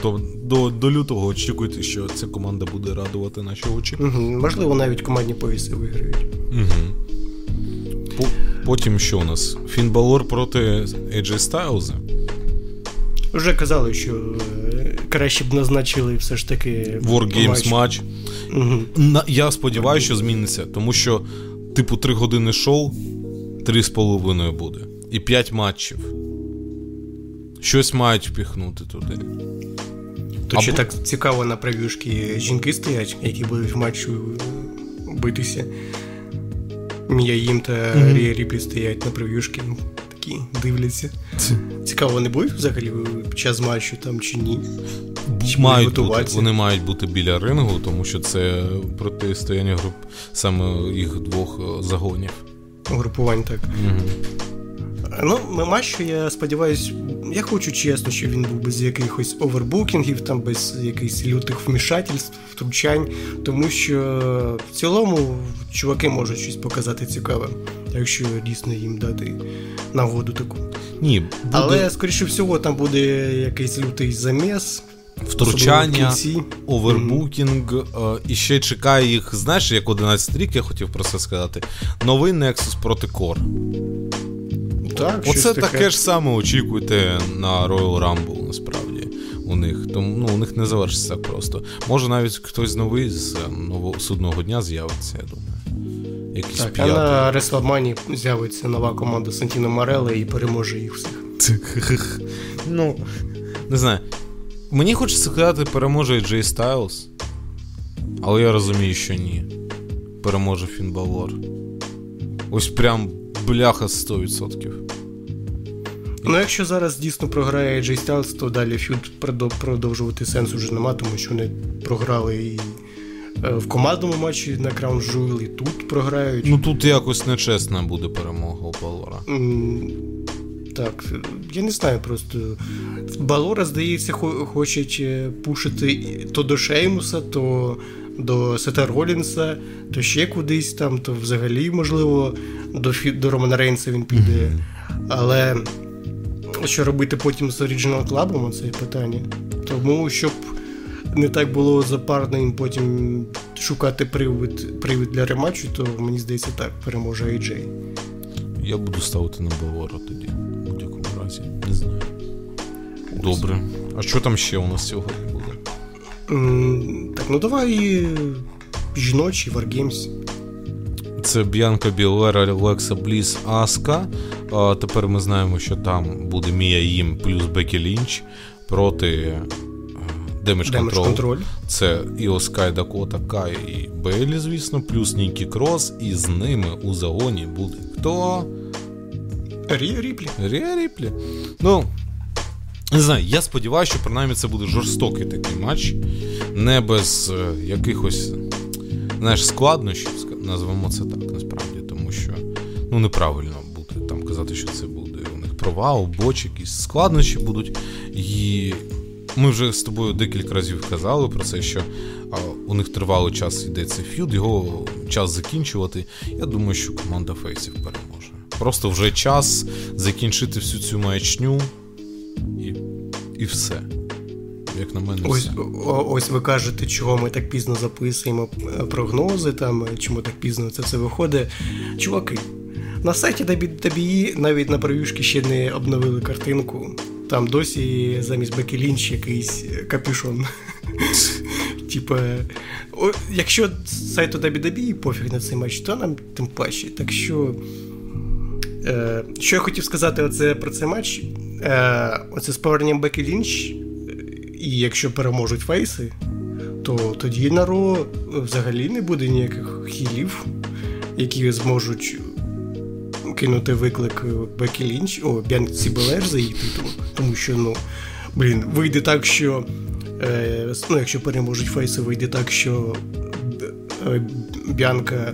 то до лютого очікуйте, що ця команда буде радувати наші очі. Угу. Можливо, навіть командні повіси виграють. Угу. Потім що у нас? Фін Балор проти AJ Стайлза? Вже казали, що краще б назначили все ж таки War Games матч. Угу. Я сподіваюся, що зміниться, тому що, типу, 3 години шоу, 3,5 буде. І 5 матчів. Щось мають впіхнути туди. Тут ще так цікаво на прев'юшки жінки стоять, які будуть в матчу битися. Мія Їм та Ріа Ріплі стоять на прев'юшки, такі дивляться. Цікаво, вони будуть взагалі під час матчу там чи ні? Вони мають бути біля рингу, тому що це протистояння груп, саме їх двох загонів. Групувань, так. Ну, матч, я сподіваюся, я хочу чесно, щоб він був без якихось овербукінгів, там, без якихось лютих вмішательств, втручань, тому що в цілому чуваки можуть щось показати цікаве, якщо дійсно їм дати нагоду таку. Ні, буде... Але, скоріше всього, там буде якийсь лютий заміс. Втручання, овербукінг, і ще чекає їх, знаєш, як 11 рік, я хотів про це сказати, новий Nexus проти Core. Так, оце таке ж саме очікуйте на Royal Rumble, насправді, у них. Тому, ну, у них не завершиться просто. Може, навіть хтось новий з судного дня з'явиться, я думаю. Якісь так, п'ятий. А на WrestleMania з'явиться нова команда Сантіно Морелло і переможе їх всіх. Ну, не знаю. Мені хочеться сказати, переможе Джей Стайлз, але я розумію, що ні. Переможе Фін Балор. Ось прям... Бляха 100%. Ну, якщо зараз дійсно програє AJ Styles, то далі ф'юд продовжувати сенсу вже нема, тому що вони програли і в командному матчі на Crown Jewel, і тут програють. Ну, тут якось нечесна буде перемога у Балора. Так, я не знаю просто. Балора, здається, хочуть пушити то до Шеймуса, то... до Сета Ролінса, то ще кудись там, то взагалі, можливо, до Романа Рейнса він піде. Але що робити потім з Original Club, це питання. Тому, щоб не так було запарно їм потім шукати привід для рематчу, то, мені здається, так, переможе AJ. Я буду ставити на Балора тоді, в будь-якому разі. Не знаю. Добре. А що там ще у нас сьогодні буде? Так, ну давай жіночі Wargames. Це Б'янка Белеш, Олекса Бліс, Аска. Тепер ми знаємо, що там буде Мія Їм плюс Беккі Лінч проти Damage Control. Це Іо Скай, Дакота Кай і Бейлі, звісно, плюс Нікі Крос. І з ними у загоні буде хто? Ріа Ріплі. Ну... Не знаю, я сподіваюся, що принаймні це буде жорстокий такий матч, не без якихось, знаєш, складнощів, назвемо це так, насправді, тому що, ну, неправильно буде там казати, що це буде у них провал, боч, якісь складнощі будуть, і ми вже з тобою декілька разів казали про це, що у них тривалий час йде цей ф'юд, його час закінчувати, я думаю, що команда фейсів переможе. Просто вже час закінчити всю цю маячню, і все. Як на мене, ось, все. Ось ви кажете, чого ми так пізно записуємо прогнози, там, чому так пізно це все виходить. Чуваки, на сайті ДжиБіЕл навіть на прев'юшки ще не обновили картинку. Там досі замість Беккі Лінч якийсь капюшон. Типа, якщо сайту ДжиБіЕл пофіг на цей матч, то нам тим паче. Так що, що я хотів сказати оце, про цей матч, оце з поверненням Беккі Лінч, і якщо переможуть фейси, то тоді на Ро взагалі не буде ніяких хілів, які зможуть кинути виклик Беккі Лінч, Б'янці Белеш за її титул, тому що, ну, блін, вийде так, що ну, якщо переможуть фейси, вийде так, що Б'янка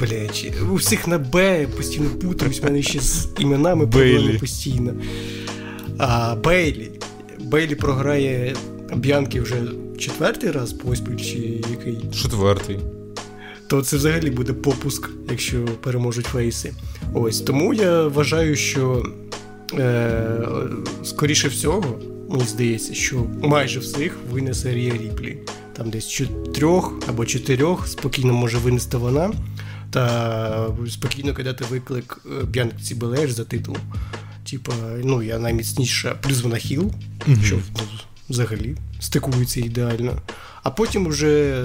Белеш. У всіх на Б постійно путаюсь, в мене ще з іменами проблеми постійно. А Бейлі програє Б'янки вже четвертий раз поспіль, чи який? Четвертий. То це взагалі буде попуск, якщо переможуть фейси. Ось, тому я вважаю, що скоріше всього, мені здається, що майже всіх винесе Ріа Ріплі. Там десь 3 або 4 спокійно може винести вона, та спокійно кидати виклик Б'янці Белеш за титул. Типа, ну, я найміцніша, плюс вона хіл, що взагалі стикується ідеально. А потім вже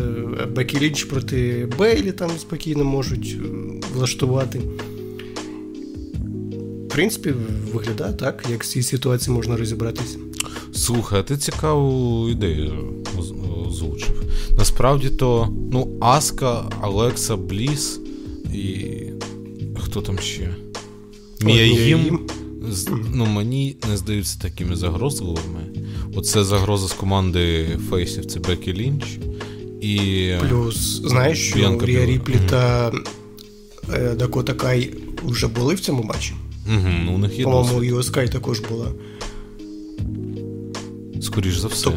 Беккі Лінч проти Бейлі там спокійно можуть влаштувати. В принципі, виглядає так, як з цієї ситуації можна розібратися. Слухай, а ти цікаву ідею озвучив. Насправді то, ну, Аска, Алекса, Бліс і хто там ще? Мія їм. Ну, мені не здаються такими загрозливими. Оце загроза з команди фейсів, це Беккі Лінч. І плюс, знаєш, що Ріа Ріплі та Дакота Кай вже були в цьому матчі? Ну, у них є досвід. По-моєму, US Кай також була. Скоріш за все.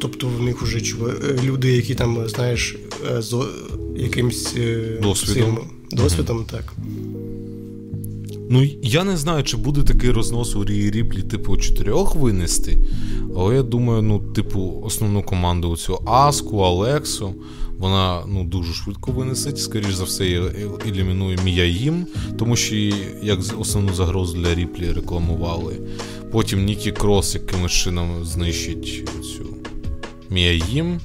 Тобто в них вже люди, які там, знаєш, з якимсь досвідом, так. Ну, я не знаю, чи буде такий рознос у Рії Ріплі, типу, 4 винести, але я думаю, ну, типу, основну команду оцю Аску, Алексу, вона, ну, дуже швидко винесеть, скоріш за все, елімінує Мія їм, тому що як основну загрозу для Ріплі рекламували. Потім Нікі Крос якимось чином знищить оцю Мія їм.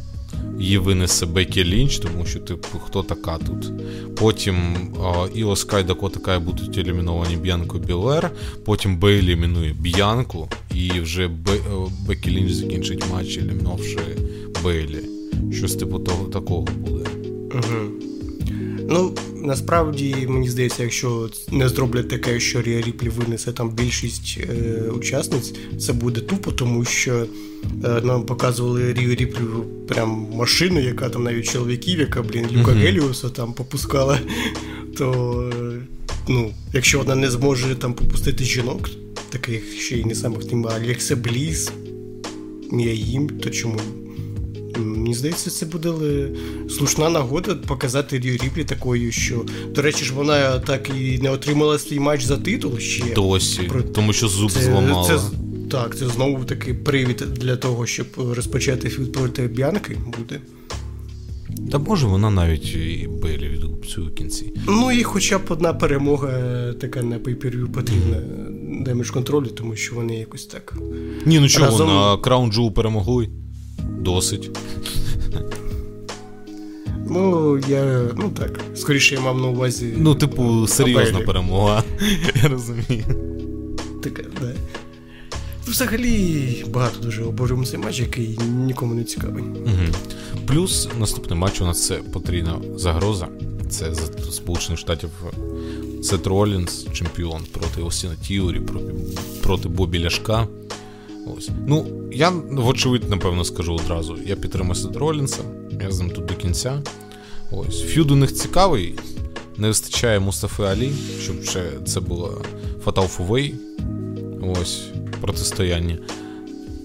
Її винесе Беккі Лінч, тому що, типу, хто така тут. Потім Іо Скай, Дакота Кай будуть еліміновані Б'янко Білер, потім Бейлі елімінує Б'янку, і вже Беккі Лінч закінчить матч, елімінувши Бейлі. Щось, типу, такого буде. Угу. Ну, насправді, мені здається, якщо не зроблять таке, що Ріа Ріплі винесе там більшість учасниць, це буде тупо, тому що нам показували Ріа Ріплі прям машину, яка там навіть чоловіків, яка, блін, Люка Геліуса там попускала, то, ну, якщо вона не зможе там попустити жінок, таких ще й не самих немає, Алекса Бліс, Мія їм, то чому? Мені здається, це буде слушна нагода показати Ріа Ріплі такою, що... До речі ж, вона так і не отримала свій матч за титул ще. Досі, тому що зуб зламала. Так, це знову такий привід для того, щоб розпочати фід проти Б'янки буде. Та може вона навіть і Бейлі відгубцює в кінці. Ну і хоча б одна перемога така на пейперв'ю потрібна демедж-контролю, тому що вони якось так... Ні, ну чого, разом... на Краун Джоу перемогли. Досить. Ну, я... Ну, так. Скоріше, я мав на увазі... Ну, типу, серйозна перемога. Я розумію. Така, да. Взагалі, багато дуже обговорюємо цей матч, який нікому не цікавий. Угу. Плюс, наступний матч у нас це потрійна загроза. Це з Сполучених Штатів Сет Ролінс, чемпіон проти Остіна Тюрі, проти Бобі Ляшка. Ось. Ну, я, вочевидь, напевно, скажу одразу. Я підтримую Сета Ролінса, я з ним тут до кінця. Ось. Ф'юд у них цікавий, не вистачає Мустафи Алі, щоб ще це було Fatal Four Way. Ось, протистояння.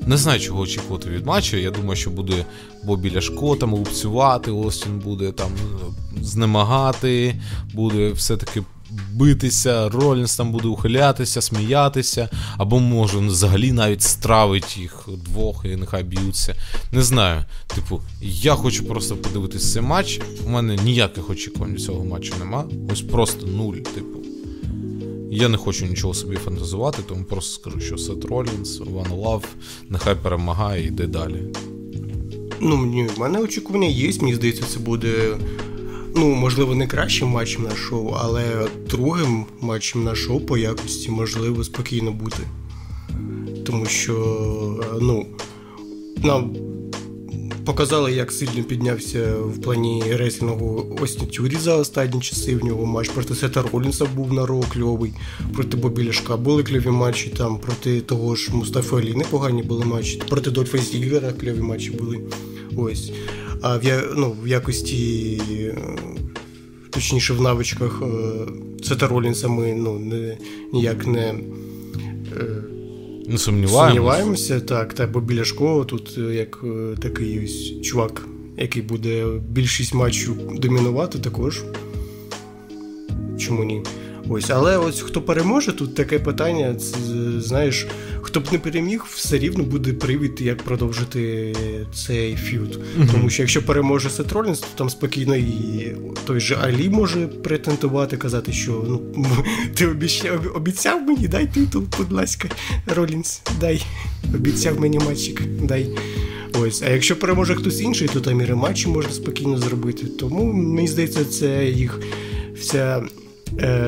Не знаю, чого очікувати від матчу. Я думаю, що буде Бобі Ляшко там лупцювати, Остін буде там знемагати, буде все-таки битися, Ролінс там буде ухилятися, сміятися, або, може, взагалі навіть стравить їх двох і нехай б'ються. Не знаю. Типу, я хочу просто подивитися цей матч. У мене ніяких очікувань від цього матчу нема. Ось просто нуль, типу. Я не хочу нічого собі фантазувати, тому просто скажу, що Сет Ролінс, One Love, нехай перемагає і йде далі. Ну, в мене очікування є, мені здається, це буде... Ну, можливо, не кращим матчем на шоу, але другим матчем на шоу по якості можливо спокійно бути. Тому що, ну, нам Показали, як сильно піднявся в плані реслінгу Остін Тюрі за останні часи. В нього матч проти Сета Ролінса був на Роу кльовий, проти Бобі Ляшка були кльові матчі, там проти того ж Мустафи Алі непогані були матчі, проти Дольфа Зігера кльові матчі були. Ось. А в якості, точніше в навичках Сета Ролінса ми не сумніваємося. Так, та Бобі Ляшко тут як такий ось чувак, який буде більшість матчів домінувати також. Чому ні? Ось, але ось хто переможе, тут таке питання, це, знаєш, хто б не переміг, все рівно буде привід, як продовжити цей фьюд. Mm-hmm. Тому що якщо переможе Сет Ролінс, то там спокійно і той же Алі може претендувати, казати, що ти обіцяв мені, дай титул, будь ласка, Ролінс, дай, обіцяв мені матчик, дай. Ось, а якщо переможе хтось інший, то там і рематчі можна спокійно зробити. Тому, мені здається, це їх вся...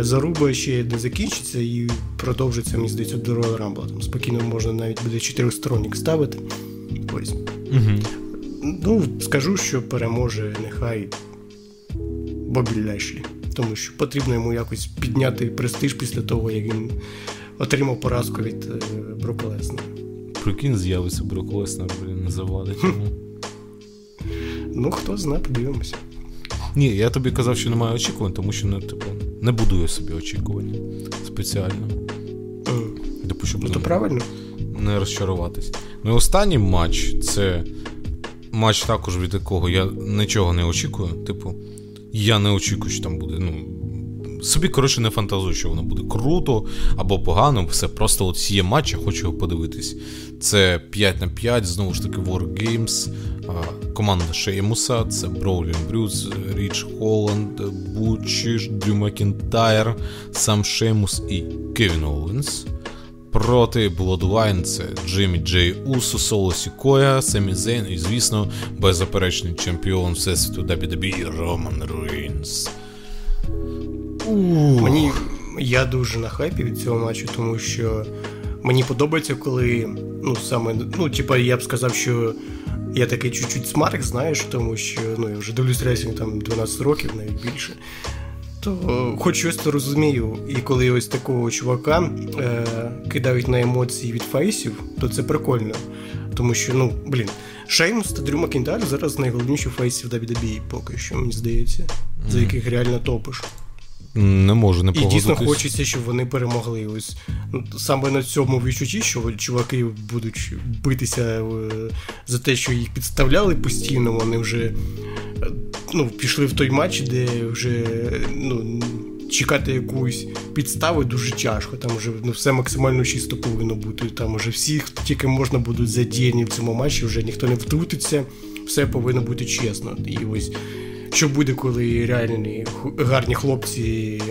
заруба ще не закінчиться і продовжиться, мені здається, до Royal Rumble. Там спокійно можна навіть буде 4-сторонник ставити. Ось. Mm-hmm. Скажу, що переможе нехай Бобі Ляшлі. Тому що потрібно йому якось підняти престиж після того, як він отримав поразку від Брока Леснера. Прикинь, з'явиться Брок Леснер, не завадить йому. Хто знає, подивимося. Ні, я тобі казав, що немає очікувань, тому що не будую собі очікування спеціально. Типу, щоб то правильно? Не розчаруватись. І останній матч, це матч також, від якого я нічого не очікую. Типу, я не очікую, що там буде, собі, коротше, не фантазую, що воно буде круто або погано, все, просто от є матч, я хочу його подивитись. Це 5-5, знову ж таки, War Games, команда Шемуса, це Броулінг Брутс, Річ Холланд, Буча, Макінтайр, сам Шемус і Кевін Оуенс. Проти Bloodline це Джиммі Джей Усо, Соло Сікоя, Семі Зейн і, звісно, беззаперечний чемпіон всесвіту WWE Роман Рейнс. Я дуже на хайпі від цього матчу, тому що мені подобається, коли, я б сказав, що я такий чуть-чуть смарк, знаєш, тому що, я вже дивлюсь рейсінг там 12 років, навіть більше, то хоч щось то розумію, і коли ось такого чувака кидають на емоції від фейсів, то це прикольно, тому що, Шеймус та Дрю Макінтайр зараз найголовніші фейси в WWE поки що, мені здається, за яких реально топиш. Не можу не погодитись. І дійсно хочеться, щоб вони перемогли. Ось саме на цьому відчутті, що чуваки будуть битися за те, що їх підставляли постійно, вони вже пішли в той матч, де вже чекати якусь підставу дуже тяжко. Там вже все максимально чисто повинно бути. Там вже всі, хто тільки можна, будуть задіяні в цьому матчі, вже ніхто не втрутиться, все повинно бути чесно. І ось що буде, коли реальні гарні хлопці,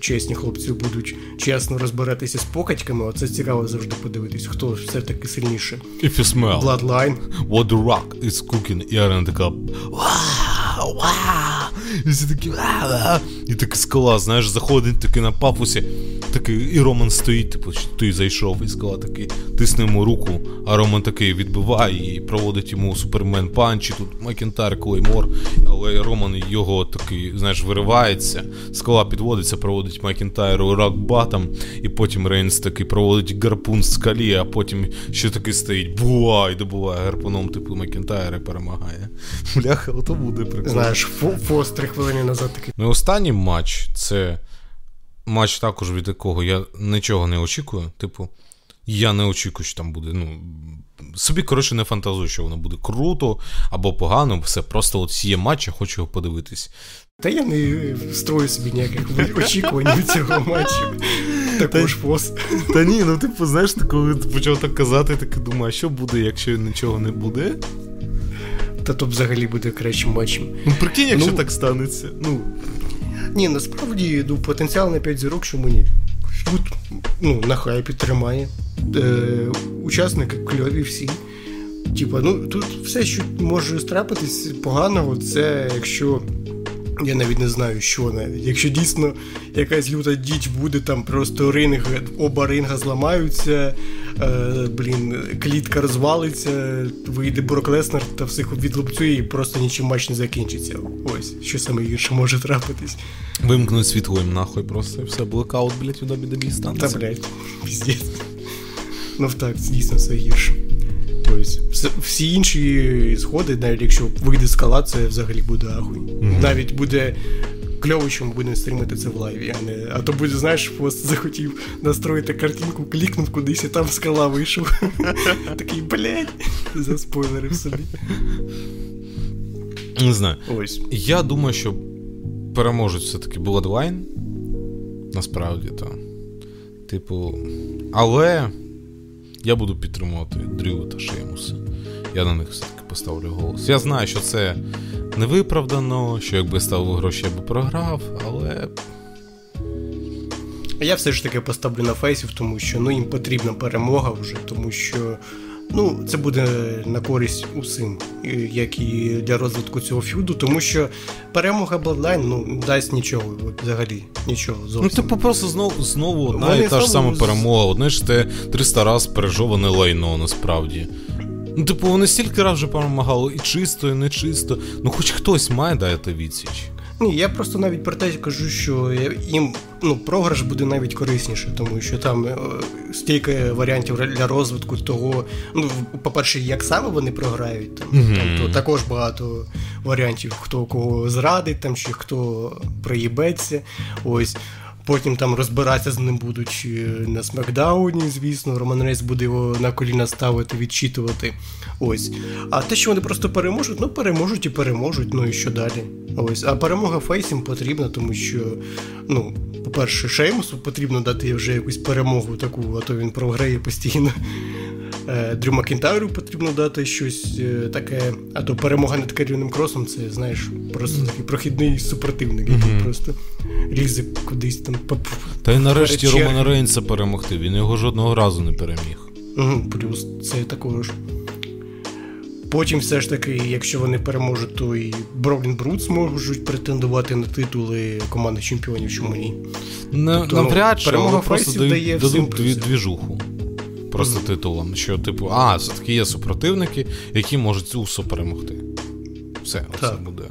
чесні хлопці будуть чесно розбиратися з покатьками, оце цікаво завжди подивитись, хто все-таки сильніше. If you smell Bloodline. What the rock is cooking here in the cup. Wow, wow. І всі такі, і так скала, знаєш, заходить таки на пафусі, такий, і Роман стоїть, типу, ти зайшов, і скала такий, тисне йому руку, а Роман такий відбиває і проводить йому супермен панчі, тут Макінтайр, Клеймор, але Роман його такий, знаєш, виривається, скала підводиться, проводить Макінтайру ракбатом, і потім Рейнс такий проводить гарпун з скалі, а потім ще такий стоїть, бувай, добуває гарпуном, типу, Макінтайра і перемагає. Бляха, ото буде прикольно. Знаєш, Фос 3 хвилини назад такий. Ну, останній матч, це матч також, від якого я нічого не очікую. Типу, я не очікую, що там буде, собі, коротше, не фантазую, що воно буде круто або погано, все, просто от є матч, я хочу його подивитись. Та я не строю собі ніяких очікувань від цього матчу. Також Фос. Та ні, знаєш, коли ти почав так казати, так думаю, а що буде, якщо нічого не буде? Та то взагалі буде кращим матчем. Прикинь, якщо так станеться. Ні, насправді, потенціал на 5 зірок, що мені тут, на хайпі тримає. Учасники кльові всі. Тут все, що може трапитись поганого, це якщо Я навіть не знаю, що навіть. Якщо дійсно якась люта діч буде, там просто ринг, оба ринга зламаються, клітка розвалиться, вийде Брок Леснар та всіх відлупцює і просто нічим матч не закінчиться. Ось, що саме гірше може трапитись. Вимкнуть світло їм нахуй просто, все, блокаут, блять, у WWE станеться. Та, блять, піздець. Ну так, дійсно все гірше. Ось. Всі інші сходи, навіть якщо вийде скала, це взагалі буде ахуй. Mm-hmm. Навіть буде кльово, що ми будемо стрімити це в лайві, а не... А то буде, знаєш, просто захотів настроїти картинку, клікнув кудись, і там скала вийшов. Такий, блядь, заспойлерив собі. Не знаю. Ось. Я думаю, що переможуть все-таки Bloodline. Насправді, то. Типу... Але... Я буду підтримувати Дрю та Шеймуса. Я на них все-таки поставлю голос. Я знаю, що це невиправдано, що якби ставив гроші, я би програв, але... Я все ж таки поставлю на фейсів, тому що їм потрібна перемога вже, тому що це буде на користь усім, як і для розвитку цього ф'юду, тому що перемога Bloodline, дасть нічого, взагалі, нічого зовсім. Ти просто знову одна і та ж сама перемога, одне ж те 300 раз пережоване лайно, насправді. Вони стільки раз вже перемагали, і чисто, і нечисто, хоч хтось має дати відсіч. Ні, я просто навіть про те кажу, що їм програш буде навіть корисніше, тому що там стільки варіантів для розвитку того, по-перше, як саме вони програють, то також багато варіантів, хто кого зрадить, чи хто приїбеться, ось. Потім там розбиратися з ним будуть на смакдауні, звісно, Роман Рейнс буде його на коліна ставити, відчитувати, ось. А те, що вони просто переможуть, переможуть і переможуть, і що далі, ось. А перемога фейсім потрібна, тому що, по-перше, Шеймусу потрібно дати вже якусь перемогу таку, а то він програє постійно. Дрю Макінтайру потрібно дати щось таке, а то перемога над керівним кросом, це, знаєш, просто такий прохідний супротивник, який просто різе кудись там. Та й нарешті Романа Рейнса перемогти, він його жодного разу не переміг. Плюс це також. Потім все ж таки, якщо вони переможуть, то і Броулінг Брутс можуть претендувати на титули команди чемпіонів, чому ні. Навряд чи, але просто дадуть двіжуху. Просто титулом, що все-таки є супротивники, які можуть усо перемогти. Все, оце буде.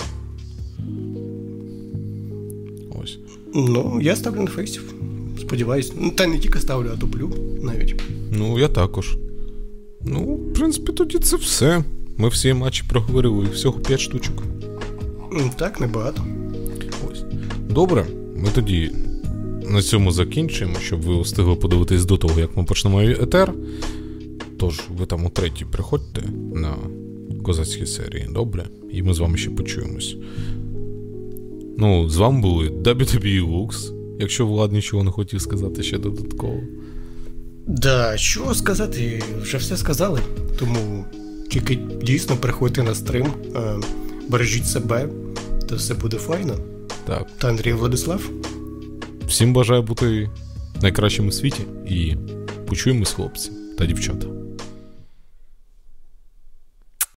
Ось. Я ставлю на фейсів. Сподіваюсь. Та не тільки ставлю, а дуплю навіть. Я також. В принципі, тоді це все. Ми всі матчі проговорили, і всього 5 штучок. Так, небагато. Ось. Добре, ми тоді... На цьому закінчуємо, щоб ви встигли подивитись до того, як ми почнемо етер. Тож, ви там у 3-й приходьте на козацькі серії, добре? І ми з вами ще почуємось. З вами були WWE Lux, якщо Влад нічого не хотів сказати ще додатково. Да, що сказати, вже все сказали. Тому тільки дійсно приходьте на стрим, бережіть себе, то все буде файно. Так. Та Андрій Владислав. Всім бажаю бути найкращим у світі і почуємось, хлопці та дівчата.